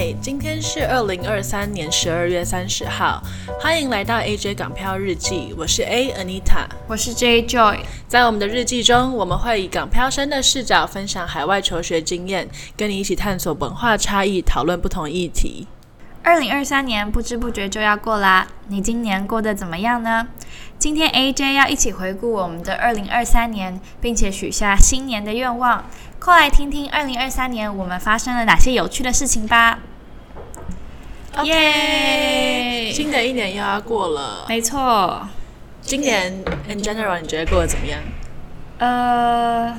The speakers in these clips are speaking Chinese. Way， 今天是2023年12月30号，欢迎来到 AJ 港漂日记，我是 A Anita， 我是 J Joy。 在我们的日记中，我们会以港漂生的视角分享海外求学经验，跟你一起探索文化差异，讨论不同议题。2023年不知不觉就要过啦，你今年过得怎么样呢？今天 AJ 要一起回顾我们的2023年，并且许下新年的愿望，快来听听2023年我们发生了哪些有趣的事情吧。OK， 新的一年又要过了。没错。今年 in general 你觉得过得怎么样？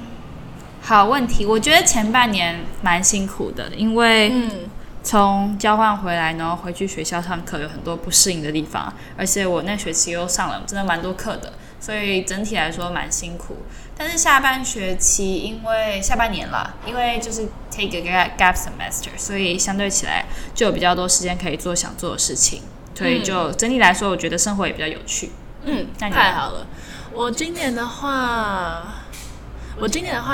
好问题。我觉得前半年蛮辛苦的，因为从交换回来，然后回去学校上课，有很多不适应的地方，而且我那学期又上了真的蛮多课的，所以整体来说蛮辛苦。但是下半年啦，因为就是 take a gap semester， 所以相对起来就有比较多时间可以做想做的事情，所以就整体来说，我觉得生活也比较有趣。太好了。我今年的话，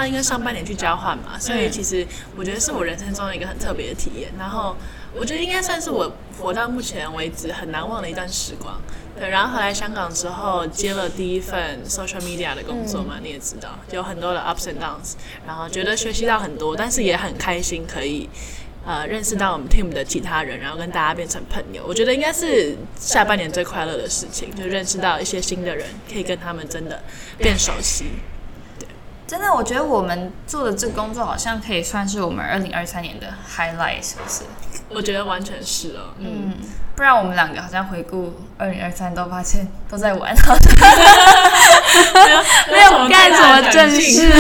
因为上半年去交换嘛，所以其实我觉得是我人生中的一个很特别的体验。然后我觉得应该算是我活到目前为止很难忘的一段时光。对，然后回来香港之后，接了第一份 social media 的工作嘛，你也知道，有很多的 ups and downs。然后觉得学习到很多，但是也很开心可以认识到我们 team 的其他人，然后跟大家变成朋友。我觉得应该是下半年最快乐的事情，就认识到一些新的人，可以跟他们真的变熟悉。真的，我觉得我们做的这工作好像可以算是我们2023年的 highlight， 是不是？我觉得完全是哦。不然我们两个好像回顾2023都发现都在玩，没有干什么正事。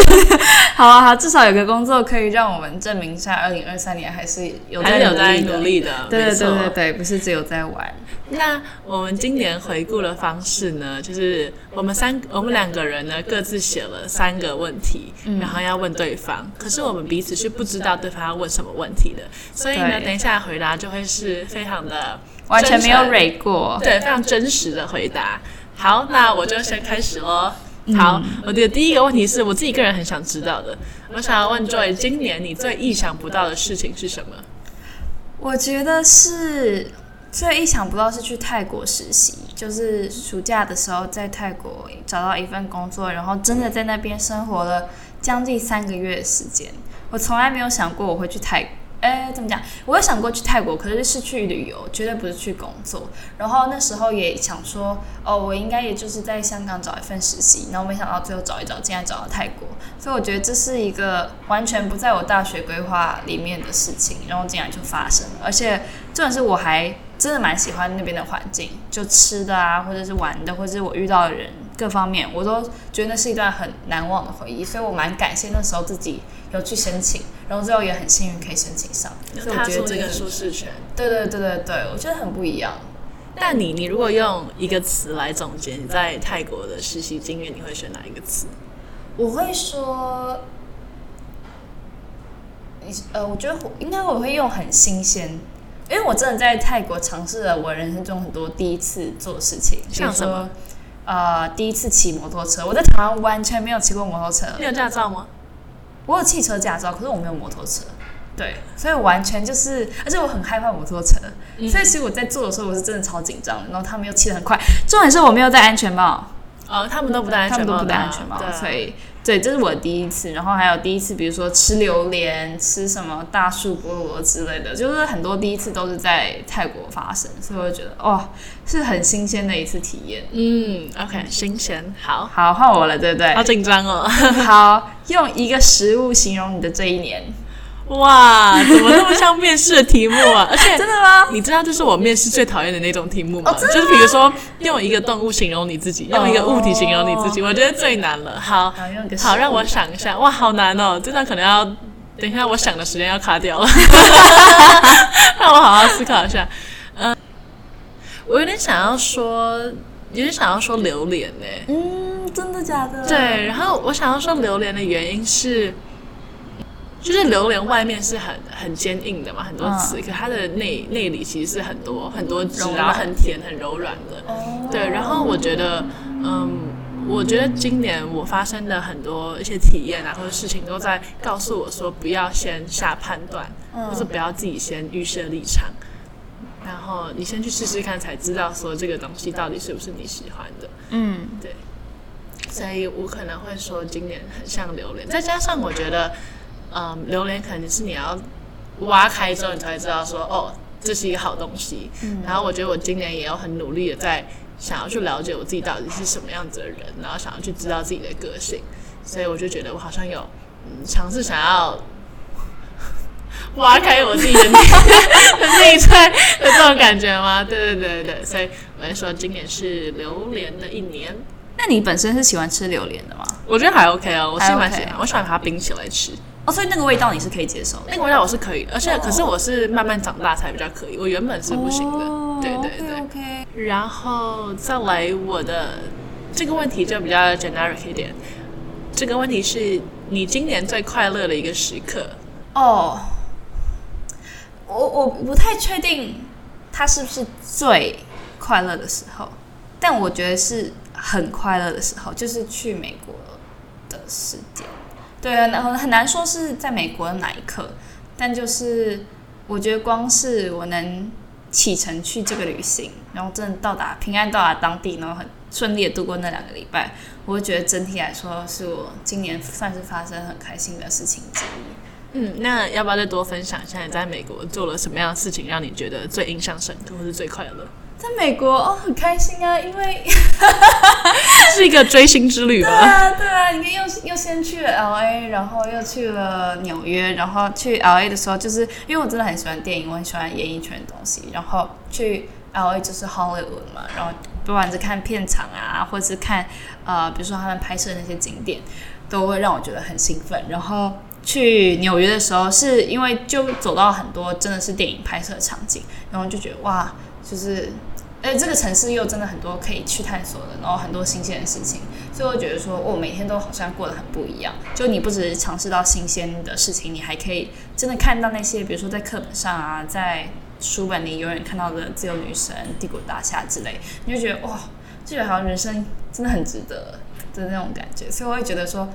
好，至少有个工作可以让我们证明一下2023年还是有在努力的。对，不是只有在玩。那我们今年回顾的方式呢，就是我们两个人呢各自写了3个问题，然后要问对方，可是我们彼此是不知道对方要问什么问题的，所以呢等一下回答就会是非常的完全没有蕊过，对，非常真实的回答。好，那我就先开始咯。好，我的第一个问题是我自己个人很想知道的，我想要问 Joy， 今年你最意想不到的事情是什么？我觉得是最意想不到是去泰国实习，就是暑假的时候在泰国找到一份工作，然后真的在那边生活了将近3个月的时间。我从来没有想过我会去泰国，怎么讲？我有想过去泰国，可是是去旅游，绝对不是去工作。然后那时候也想说，我应该也就是在香港找一份实习，然后没想到最后找一找，竟然找到泰国。所以我觉得这是一个完全不在我大学规划里面的事情，然后竟然就发生了。而且重点是我还真的蛮喜欢那边的环境，就吃的啊，或者是玩的，或者是我遇到的人，各方面我都觉得那是一段很难忘的回忆。所以我蛮感谢那时候自己有去申请，然后最后也很幸运可以申请上，所以我觉得这个舒适圈，对，我觉得很不一样。但你如果用一个词来总结你在泰国的实习经验，你会选哪一个词？我会说我觉得应该我会用很新鲜，因为我真的在泰国尝试了我人生中很多第一次做的事情，像什么第一次骑摩托车，我在台湾完全没有骑过摩托车。你有驾照吗？我有汽车驾照，可是我没有摩托车。对，所以完全就是，而且我很害怕摩托车，所以其实我在做的时候我是真的超紧张。然后他们又骑得很快，重点是我没有戴安全帽。他们都不戴安全帽，所以对，这是我第一次。然后还有第一次，比如说吃榴莲、吃什么大树菠萝之类的，就是很多第一次都是在泰国发生，所以我觉得是很新鲜的一次体验。OK， 新鲜，好，换我了，对不对？好紧张哦。好，用一个食物形容你的这一年。哇，怎么那么像面试的题目啊！而且真的吗？你知道这是我面试最讨厌的那种题目吗？就是比如说用一个动物形容你自己，用一个物体形容你自己，我觉得最难了。好，让我想一下。哇，好难哦！这段可能要等一下，我想的时间要卡掉了。让我好好思考一下。我有点想要说榴莲欸。真的假的？对，然后我想要说榴莲的原因是，就是榴莲外面是很坚硬的嘛，很多刺，可它的内里其实是很多很多汁，然后很甜很柔软的。对，然后我觉得今年我发生的很多一些体验啊或者事情，都在告诉我说不要先下判断，就是不要自己先预设立场，然后你先去试试看才知道说这个东西到底是不是你喜欢的。嗯，对，所以我可能会说今年很像榴莲，再加上我觉得榴莲可能是你要挖开之后你才会知道说哦这是一个好东西，然后我觉得我今年也有很努力的在想要去了解我自己到底是什么样子的人，然后想要去知道自己的个性，所以我就觉得我好像有尝试想要挖开我自己的内在的这种感觉吗？对对对对，所以我会说今年是榴莲的一年。那你本身是喜欢吃榴莲的吗？我觉得还 OK 哦，我是蛮喜欢，我喜欢把它冰起来吃。哦，所以那个味道你是可以接受的？那个味道我是可以的，而且可是我是慢慢长大才比较可以，我原本是不行的。哦、对对对。Okay, okay. 然后再来我的这个问题就比较 generic 一点，这个问题是你今年最快乐的一个时刻。哦，我不太确定它是不是最快乐的时候，但我觉得是很快乐的时候，就是去美国的时间。对啊，很难说是在美国的哪一刻，但就是我觉得光是我能启程去这个旅行，然后真的到达平安到达当地，然后很顺利的度过那2个礼拜，我会觉得整体来说是我今年算是发生很开心的事情之一。嗯，那要不要再多分享一下你在美国做了什么样的事情让你觉得最印象深刻或是最快乐？在美国哦，很开心啊，因为是一个追星之旅吧。对啊，对啊，你又先去了 LA， 然后又去了纽约，然后去 LA 的时候，就是因为我真的很喜欢电影，我很喜欢演艺圈的东西，然后去 LA 就是 Hollywood 嘛，然后不管是看片场啊，或是看比如说他们拍摄的那些景点，都会让我觉得很兴奋。然后去纽约的时候，是因为就走到很多真的是电影拍摄的场景，然后就觉得哇。就是，这个城市又真的很多可以去探索的，然后很多新鲜的事情，所以我觉得说，我每天都好像过得很不一样。就你不只是尝试到新鲜的事情，你还可以真的看到那些，比如说在课本上啊，在书本里永远看到的自由女神、帝国大厦之类，你就觉得哇，就觉得好像人生真的很值得的那种感觉。所以我会觉得说，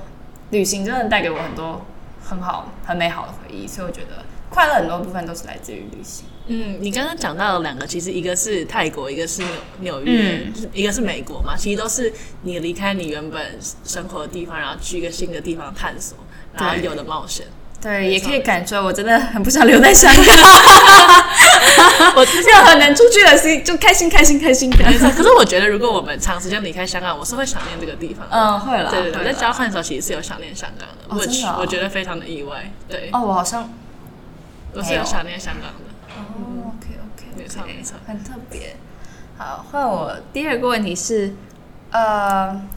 旅行真的带给我很多很好、很美好的回忆。所以我觉得。快乐很多部分都是来自于旅行。嗯，你刚刚讲到的2个，其实一个是泰国，一个是纽约，一个是美国嘛，其实都是你离开你原本生活的地方，然后去一个新的地方探索，然后有的冒险。对，也可以感受，我真的很不想留在香港。我任何能出去的就开心开心开心的。可是我觉得如果我们长时间离开香港，我是会想念这个地方的。嗯，会啦。对对对，我在交换的时候其实是有想念香港的，哦，真的哦？我觉得非常的意外。对。哦，我好像。我是有想念香港的。哦 ，OK， 没错没错，很特别。好，换我第2个问题是，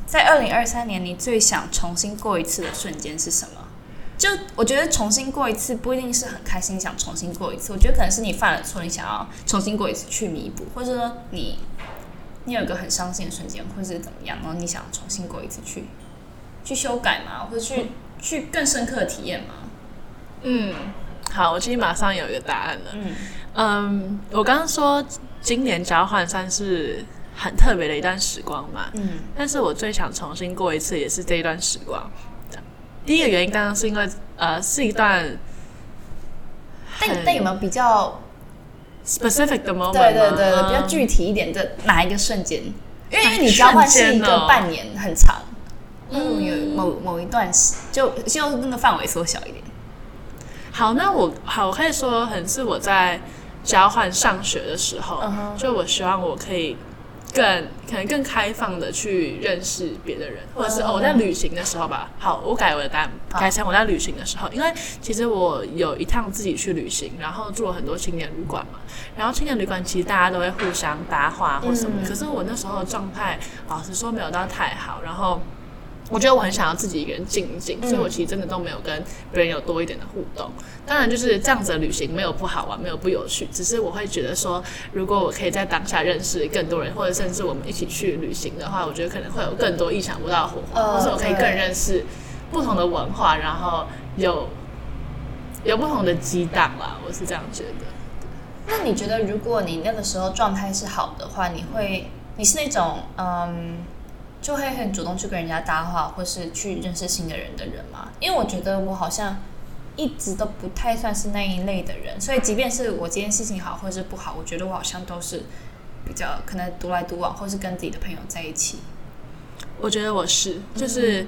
在2023年你最想重新过一次的瞬间是什么？就我觉得重新过一次不一定是很开心，想重新过一次，我觉得可能是你犯了错，你想要重新过一次去弥补，或者说你有一个很伤心的瞬间，或是怎么样，然后你想重新过一次去修改嘛，或者去更深刻的体验嘛。嗯。好，我其实马上有一个答案了。我刚刚说今年交换算是很特别的一段时光嘛。但是我最想重新过一次也是这一段时光。第一个原因刚刚是因为是一段，但有没有比较 specific 的 moment？ 对对对，比较具体一点的哪一个瞬间？因为你交换是一个半年很长，有某一段就那个范围缩小一点。好，那我可以说，很是我在交换上学的时候，就我希望我可以可能更开放的去认识别的人，或者是我在旅行的时候吧。好，我改我的答案，改成我在旅行的时候，因为其实我有一趟自己去旅行，然后住了很多青年旅馆嘛。然后青年旅馆其实大家都会互相搭话或什么，可是我那时候的状态，老实说没有到太好，然后。我觉得我很想要自己一个人静一静，所以我其实真的都没有跟别人有多一点的互动。当然就是这样子的旅行没有不好玩，没有不有趣，只是我会觉得说，如果我可以在当下认识更多人，或者甚至我们一起去旅行的话，我觉得可能会有更多意想不到的火花，或者我可以更认识不同的文化，然后有不同的激荡啦，我是这样觉得。那你觉得如果你那个时候状态是好的话，你是那种就会很主动去跟人家搭话，或是去认识新的人的人嘛？因为我觉得我好像一直都不太算是那一类的人，所以即便是我今天心情好或是不好，我觉得我好像都是比较可能独来独往，或是跟自己的朋友在一起。我觉得我是就是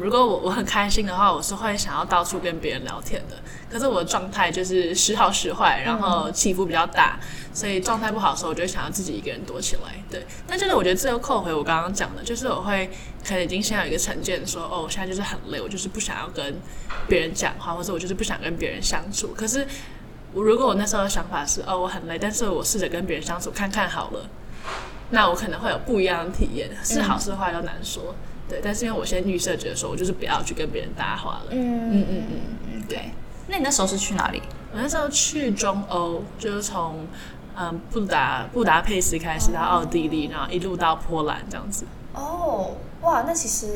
如果我很开心的话，我是会想要到处跟别人聊天的，可是我的状态就是时好时坏，然后起伏比较大，所以状态不好的时候我就想要自己一个人躲起来。对，但就是我觉得这又扣回我刚刚讲的，就是我会可能已经现在有一个成见说，哦，我现在就是很累，我就是不想要跟别人讲话，或者我就是不想跟别人相处。可是如果我那时候的想法是，哦，我很累，但是我试着跟别人相处看看好了，那我可能会有不一样的体验，是好是坏都难说。对，但是因为我先预设觉得说我就是不要去跟别人搭话了。对。那你那时候是去哪里？我那时候去中欧，就是从布达佩斯开始到奥地利，然后一路到波兰这样子。哦，哇，那其实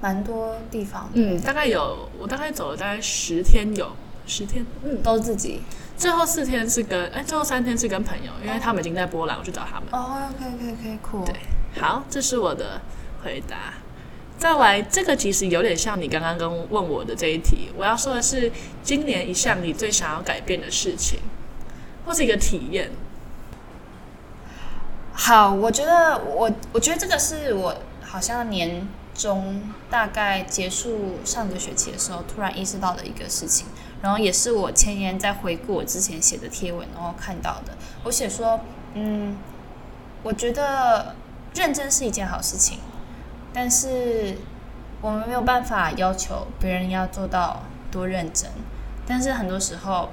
蛮多地方。我大概走了大概10天有。10天，都自己。最后4天是跟，最后3天是跟朋友，因为他们已经在波兰，我去找他们。哦 ，OK， cool。对，好，这是我的回答。再来，这个其实有点像你刚刚问我的这一题。我要说的是，今年一项你最想要改变的事情，或是一个体验。好，我觉得这个是我好像年中大概结束上个学期的时候，突然意识到的一个事情。然后也是我前年在回顾我之前写的贴文，然后看到的。我写说，我觉得认真是一件好事情，但是我们没有办法要求别人要做到多认真。但是很多时候，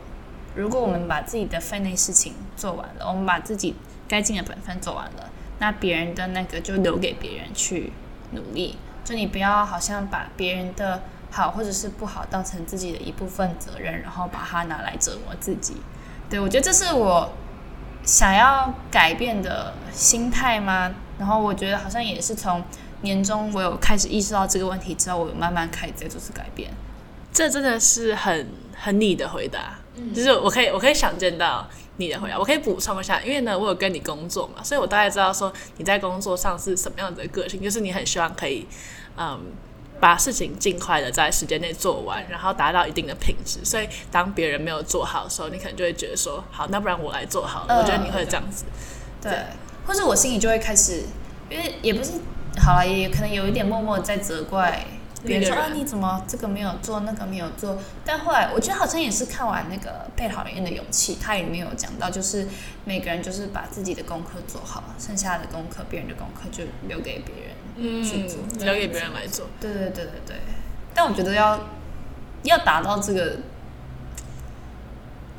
如果我们把自己的分内事情做完了，我们把自己该尽的本分做完了，那别人的那个就留给别人去努力。就你不要好像把别人的好或者是不好当成自己的一部分责任，然后把它拿来折磨自己。对，我觉得这是我想要改变的心态嘛。然后我觉得好像也是从年终我有开始意识到这个问题之后，我有慢慢开始在做出改变。这真的是很你的回答，就是我可以想见到你的回答。我可以补充一下，因为呢我有跟你工作嘛，所以我大概知道说你在工作上是什么样的个性，就是你很希望可以把事情尽快的在时间内做完，然后达到一定的品质。所以当别人没有做好的时候，你可能就会觉得说，好，那不然我来做好了。我觉得你会这样子。 对，或者我心里就会开始，因为也不是好了，也可能有一点默默在责怪别人说，你怎么这个没有做那个没有做。但后来我觉得好像也是看完那个被讨厌的勇气，他也没有讲到，就是每个人就是把自己的功课做好，剩下的功课别人的功课就留给别人去做，留给别人来做。对。但我觉得要达到这个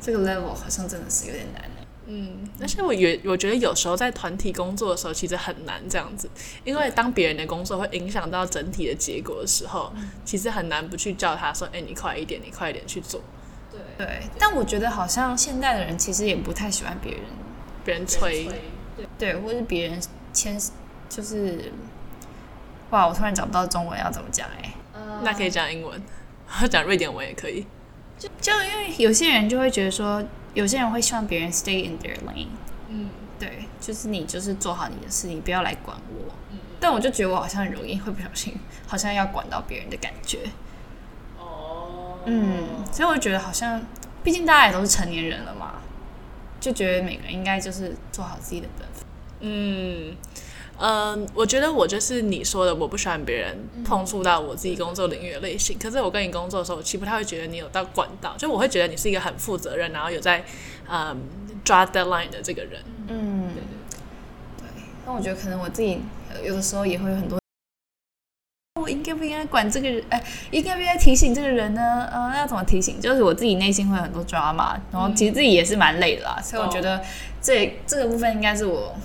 level 好像真的是有点难。但是我觉得有时候在团体工作的时候其实很难这样子，因为当别人的工作会影响到整体的结果的时候，其实很难不去叫他说，你快一点去做。 对，但我觉得好像现代的人其实也不太喜欢别人催。对，或是别人就是哇，我突然找不到中文要怎么讲。那可以讲英文，讲瑞典文也可以。就因为有些人就会觉得说，有些人会希望别人 stay in their lane。对，就是你就是做好你的事，你不要来管我。但我就觉得我好像很容易会不小心好像要管到别人的感觉。所以我觉得好像毕竟大家也都是成年人了嘛，就觉得每个人应该就是做好自己的本分。我觉得我就是你说的，我不喜欢别人碰触到我自己工作领域的类型。可是我跟你工作的时候，我其实不太会觉得你有到管到，就我会觉得你是一个很负责任，然后有在抓 deadline 的这个人。对。那我觉得可能我自己有的时候也会有很多，我应该不应该管这个人？应该不应该提醒这个人呢？那要怎么提醒？就是我自己内心会有很多 drama， 然后其实自己也是蛮累的啦。所以我觉得这个部分应该是我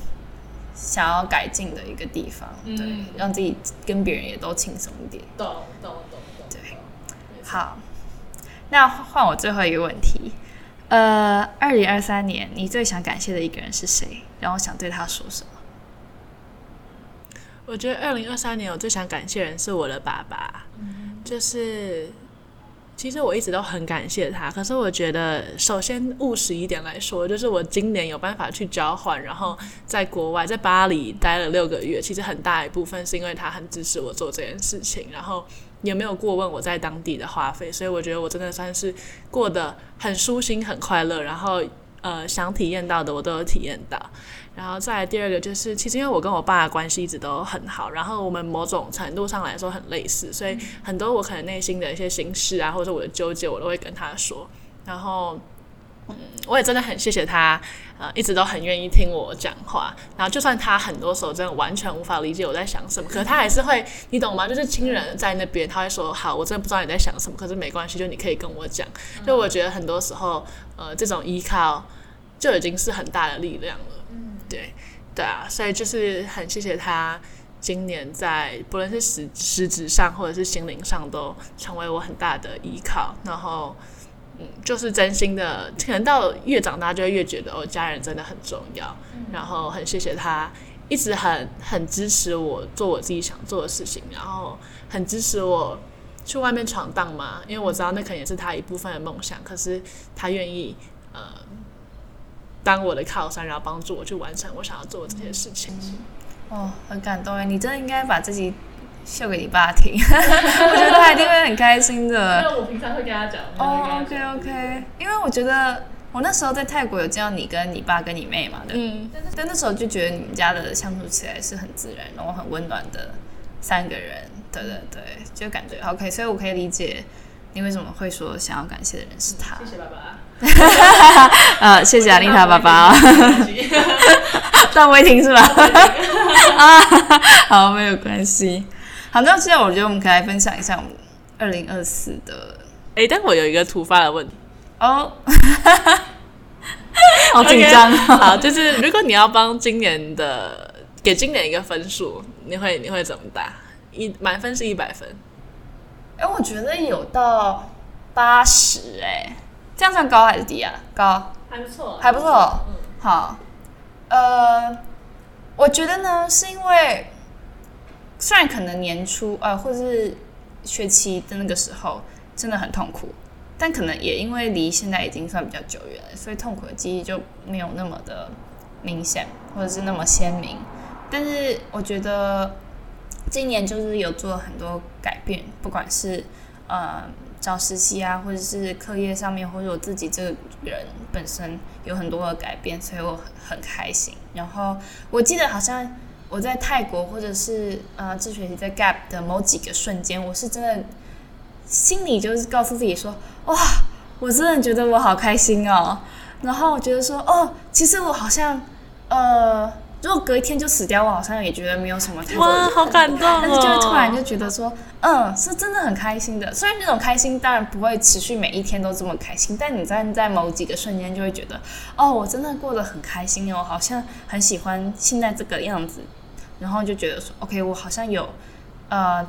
想要改进的一个地方。对，让自己跟别人也都轻松一点。懂。对，好，那换我最后一个问题。2023年你最想感谢的一个人是谁？然后想对他说什么？我觉得2023年我最想感谢的人是我的爸爸。就是其实我一直都很感谢他，可是我觉得首先务实一点来说，就是我今年有办法去交换，然后在国外在巴黎待了6个月，其实很大一部分是因为他很支持我做这件事情，然后也没有过问我在当地的花费，所以我觉得我真的算是过得很舒心很快乐，然后想体验到的我都有体验到。然后再来第二个就是，其实因为我跟我爸的关系一直都很好，然后我们某种程度上来说很类似，所以很多我可能内心的一些心事啊，或者我的纠结我都会跟他说。然后我也真的很谢谢他一直都很愿意听我讲话，然后就算他很多时候真的完全无法理解我在想什么，可是他还是会，你懂吗，就是亲人在那边他会说，好，我真的不知道你在想什么，可是没关系，就你可以跟我讲。就我觉得很多时候这种依靠就已经是很大的力量了。对啊，所以就是很谢谢他今年在不论是实质上或者是心灵上都成为我很大的依靠。然后就是真心的，可能到越长大就会越觉得家人真的很重要。然后很谢谢他一直很支持我做我自己想做的事情，然后很支持我去外面闯荡嘛，因为我知道那可能也是他一部分的梦想，可是他愿意当我的靠山，然后帮助我去完成我想要做的这些事情。很感动耶，你真的应该把自己秀给你爸听我觉得他一定会很开心的。因为我平常会跟他讲。OK， 因为我觉得我那时候在泰国有见到你跟你爸跟你妹嘛，对，但那时候就觉得你们家的相处起来是很自然然后很温暖的三个人。对，就感觉 OK， 所以我可以理解你为什么会说想要感谢的人是他。谢谢爸爸谢谢Anita爸爸段威婷是吧好，没有关系。好，那现在我觉得我们可以来分享一下我们2024的但我有一个突发的问题好紧张好，就是如果你要帮今年的给今年一个分数，你会怎么打？满分是100分，我觉得有到80，这样算高还是低啊？高，还不错。好，我觉得呢，是因为虽然可能年初或是学期的那个时候真的很痛苦，但可能也因为离现在已经算比较久远了，所以痛苦的记忆就没有那么的明显或者是那么鲜明。但是我觉得今年就是有做很多改变，不管是找实习啊，或者是课业上面，或者我自己这个人本身有很多的改变，所以我很开心。然后我记得好像我在泰国或者是这学期在 Gap 的某几个瞬间，我是真的心里就是告诉自己说，哇，我真的觉得我好开心哦。然后我觉得说其实我好像如果隔一天就死掉，我好像也觉得没有什么太多。哇，好感动但是就会突然就觉得说，是真的很开心的。虽然那种开心当然不会持续每一天都这么开心，但你在某几个瞬间就会觉得，我真的过得很开心哦，我好像很喜欢现在这个样子。然后就觉得说 ，OK， 我好像有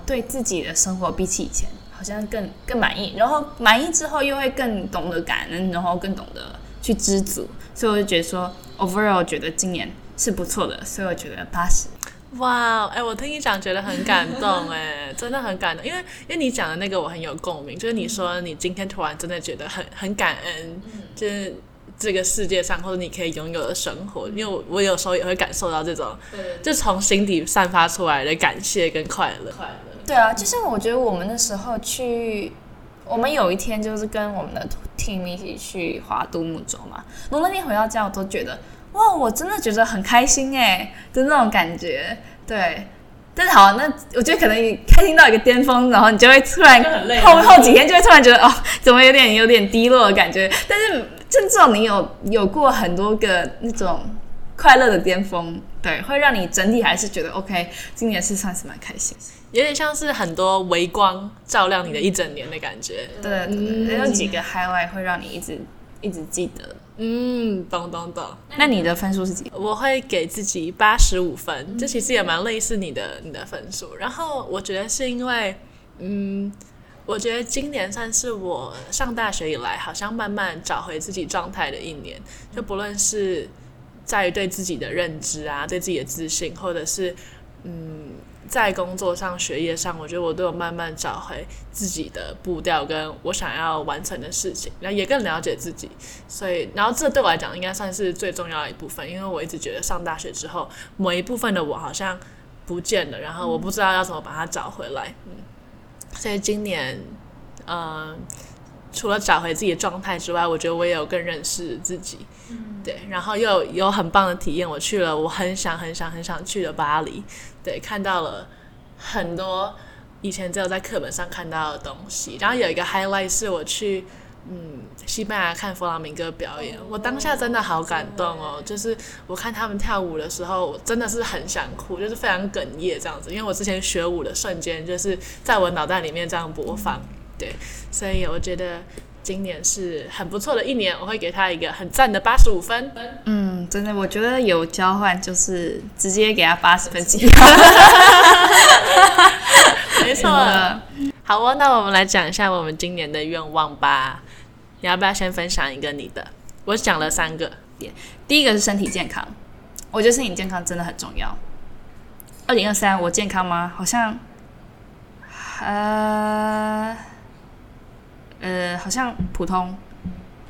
对自己的生活比起以前好像更满意。然后满意之后又会更懂得感恩，然后更懂得去知足。所以我就觉得说 ，overall 觉得今年是不错的，所以我觉得80。哇，我听你讲觉得很感动真的很感动，因为你讲的那个我很有共鸣，就是你说你今天突然真的觉得很感恩，就是这个世界上或者你可以拥有的生活。因为我有时候也会感受到这种，就从心底散发出来的感谢跟快乐。对啊，就像我觉得我们那时候我们有一天就是跟我们的 team 一起去划独木舟嘛，我那天回到家我都觉得，哇，我真的觉得很开心的那种感觉。对，但是好，那我觉得可能你开心到一个巅峰，然后你就会突然后几天就会突然觉得怎么有点低落的感觉。但是真正你有过很多个那种快乐的巅峰，对，会让你整体还是觉得 OK， 今年是算是蛮开心，有点像是很多微光照亮你的一整年的感觉。对，有几个 highlight 会让你一直记得。懂。那你的分数是几？我会给自己85分，这其实也蛮类似你的分数。然后我觉得是因为，我觉得今年算是我上大学以来好像慢慢找回自己状态的一年，就不论是在于对自己的认知啊，对自己的自信，或者是在工作上学业上，我觉得我都有慢慢找回自己的步调跟我想要完成的事情，然后也更了解自己。所以然后这对我来讲应该算是最重要的一部分，因为我一直觉得上大学之后某一部分的我好像不见了，然后我不知道要怎么把它找回来。所以今年除了找回自己的状态之外，我觉得我也有更认识自己，对，然后又 有很棒的体验，我去了我很想去的巴黎，对，看到了很多以前只有在课本上看到的东西，然后有一个 highlight 是我去西班牙看弗朗明哥表演，我当下真的好感动哦，就是我看他们跳舞的时候我真的是很想哭，就是非常哽咽这样子，因为我之前学舞的瞬间就是在我脑袋里面这样播放，对，所以我觉得今年是很不错的一年，我会给他一个很赞的85分。真的，我觉得有交换就是直接给他80分起跳。没错。好哦，那我们来讲一下我们今年的愿望吧。你要不要先分享一个你的？我讲了三个。第一个是身体健康，我觉得身体健康真的很重要。2023我健康吗？好像好像普通，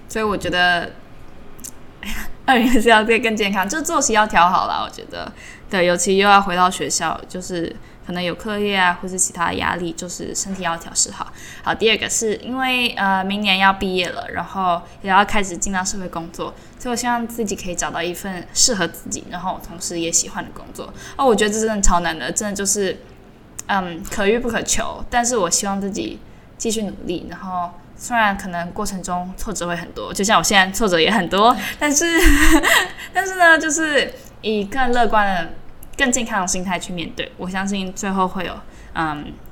所以我觉得2024要变更健康，就作息要调好啦，我觉得对，尤其又要回到学校，就是可能有课业啊或是其他压力，就是身体要调试好。好，第二个是因为明年要毕业了，然后也要开始进到社会工作，所以我希望自己可以找到一份适合自己然后同时也喜欢的工作。我觉得这真的超难的，真的就是可遇不可求，但是我希望自己继续努力，然后虽然可能过程中挫折会很多，就像我现在挫折也很多，但是呢，就是以更乐观的更健康的心态去面对，我相信最后会有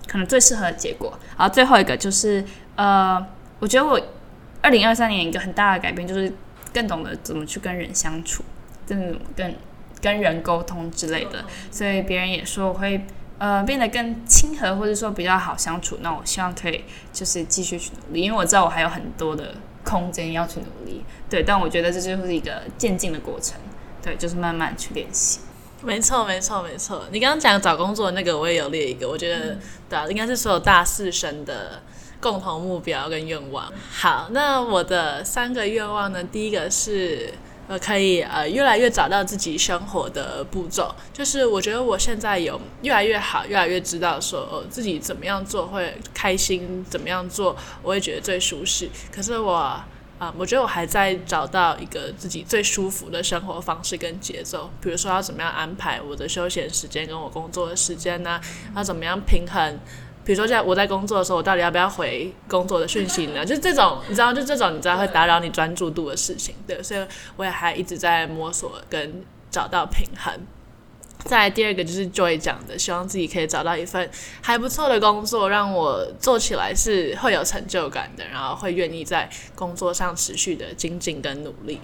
可能最适合的结果。然后最后一个就是我觉得我2023年一个很大的改变就是更懂得怎么去跟人相处，跟人沟通之类的，所以别人也说我会变得更亲和，或者说比较好相处。那我希望可以就是继续去努力，因为我知道我还有很多的空间要去努力，对，但我觉得这就是一个渐进的过程，对，就是慢慢去练习。没错，你刚刚讲找工作那个我也有列一个，我觉得对啊，应该是所有大四生的共同目标跟愿望。好，那我的三个愿望呢，第一个是可以越来越找到自己生活的步骤，就是我觉得我现在有越来越好，越来越知道说自己怎么样做会开心，怎么样做我会觉得最舒适，可是我觉得我还在找到一个自己最舒服的生活方式跟节奏，比如说要怎么样安排我的休闲时间跟我工作的时间啊，要怎么样平衡，比如说在我在工作的时候我到底要不要回工作的讯息呢，就是这种你知道，就这种你知道会打扰你专注度的事情，对，所以我也还一直在摸索跟找到平衡。再来第二个就是 Joy 讲的，希望自己可以找到一份还不错的工作，让我做起来是会有成就感的，然后会愿意在工作上持续的精进跟努力，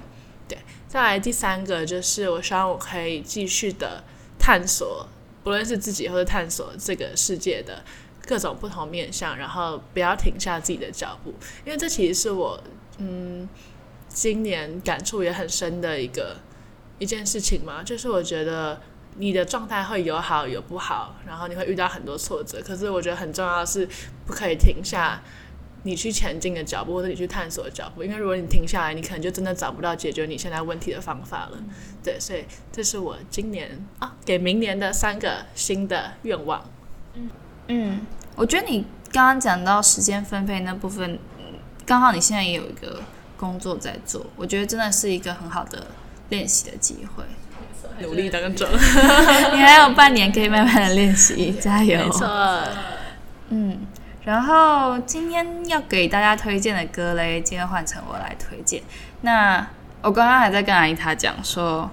对。再来第三个就是我希望我可以继续的探索，不论是自己或者探索这个世界的各种不同面向，然后不要停下自己的脚步，因为这其实是我今年感触也很深的一件事情嘛，就是我觉得你的状态会有好有不好，然后你会遇到很多挫折，可是我觉得很重要的是不可以停下你去前进的脚步，或者你去探索的脚步，因为如果你停下来你可能就真的找不到解决你现在问题的方法了，对，所以这是我今年给明年的三个新的愿望。我觉得你刚刚讲到时间分配那部分，刚好你现在也有一个工作在做，我觉得真的是一个很好的练习的机会，努力当中你还有半年可以慢慢的练习，加油，没错。然后今天要给大家推荐的歌嘞，今天换成我来推荐。那我刚刚还在跟阿姨她讲说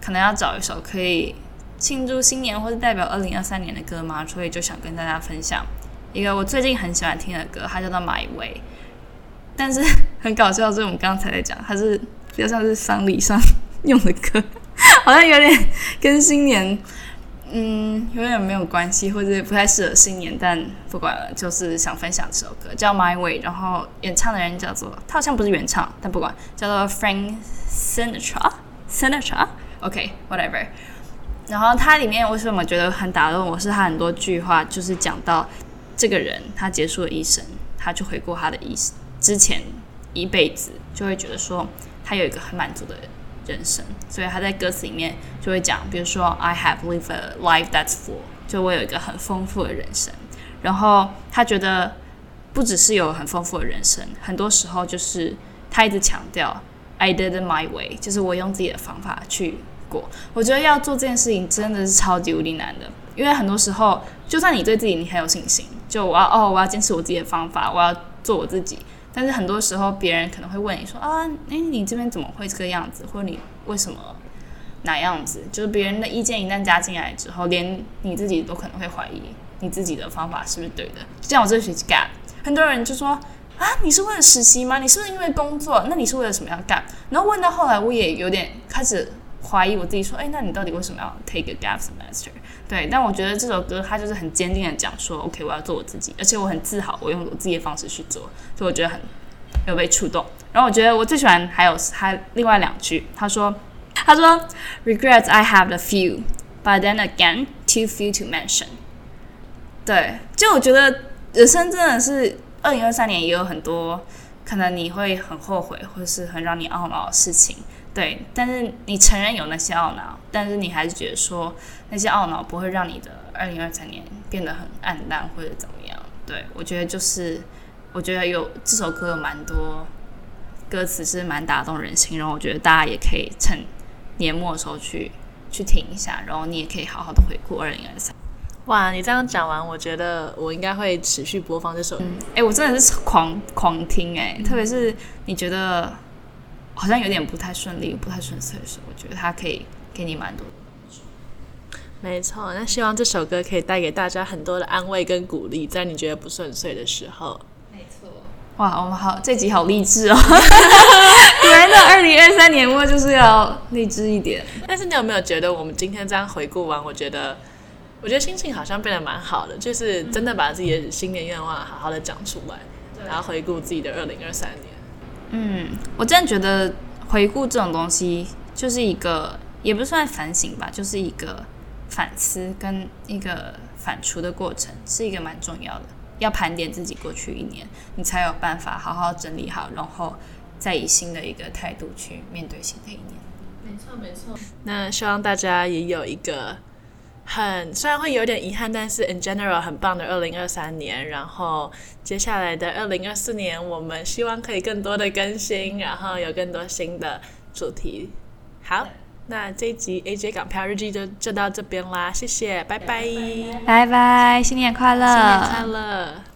可能要找一首可以庆祝新年或是代表2023年的歌嘛，所以就想跟大家分享一个我最近很喜欢听的歌，它叫做 My Way， 但是很搞笑，就是我们刚才在讲它是比较像是丧礼上用的歌，好像有点跟新年有点没有关系，或者不太适合新年，但不管了，就是想分享这首歌叫 My Way， 然后演唱的人叫做，他好像不是原唱，但不管，叫做 Frank Sinatra OK whatever。然后它里面为什么觉得很打动我，是它很多句话就是讲到这个人他结束了一生，他就回顾他的之前一辈子，就会觉得说他有一个很满足的人生，所以他在歌词里面就会讲，比如说 I have lived a life that's full， 就我有一个很丰富的人生，然后他觉得不只是有很丰富的人生，很多时候就是他一直强调 I did it my way， 就是我用自己的方法去过。我觉得要做这件事情真的是超级无敌难的，因为很多时候就算你对自己你很有信心，就我要坚持我自己的方法，我要做我自己，但是很多时候别人可能会问你说你这边怎么会这个样子，或者你为什么哪样子，就是别人的意见一旦加进来之后，连你自己都可能会怀疑你自己的方法是不是对的。就像我这学期 gap， 很多人就说你是为了实习吗？你是不是因为工作？那你是为了什么要 gap？ 然后问到后来我也有点开始怀疑我自己说那你到底为什么要 take a gap semester？ 对，但我觉得这首歌它就是很坚定的讲说 OK 我要做我自己，而且我很自豪我用我自己的方式去做，所以我觉得很有被触动。然后我觉得我最喜欢还有他另外两句，他说 Regrets I have a few But then again Too few to mention。 对，就我觉得人生真的是2023年也有很多可能你会很后悔或是很让你懊恼的事情，对，但是你承认有那些懊恼，但是你还是觉得说那些懊恼不会让你的2023年变得很黯淡或者怎么样。对，我觉得就是我觉得有这首歌有蛮多歌词是蛮打动人心，然后我觉得大家也可以趁年末的时候去听一下，然后你也可以好好的回顾2023。哇，你这样讲完我觉得我应该会持续播放这首歌。我真的是狂听特别是你觉得好像有点不太顺利不太顺遂的时候，我觉得它可以给你蛮多的。没错，那希望这首歌可以带给大家很多的安慰跟鼓励，在你觉得不顺遂的时候。没错。哇，我们这集好励志哦果然到2023年末就是要励志一点。但是你有没有觉得我们今天这样回顾完，我觉得心情好像变得蛮好的，就是真的把自己的新年愿望好好的讲出来，然后回顾自己的2023年。我真的觉得回顾这种东西就是一个也不算反省吧，就是一个反思跟一个反刍的过程，是一个蛮重要的，要盘点自己过去一年，你才有办法好好整理好，然后再以新的一个态度去面对新的一年。没错没错。那希望大家也有一个虽然会有点遗憾，但是 in general 很棒的2023年，然后接下来的2024年我们希望可以更多的更新，然后有更多新的主题。好，那这一集 AJ 港漂日记就到这边啦，谢谢，拜拜，拜拜，新年快乐，新年快乐。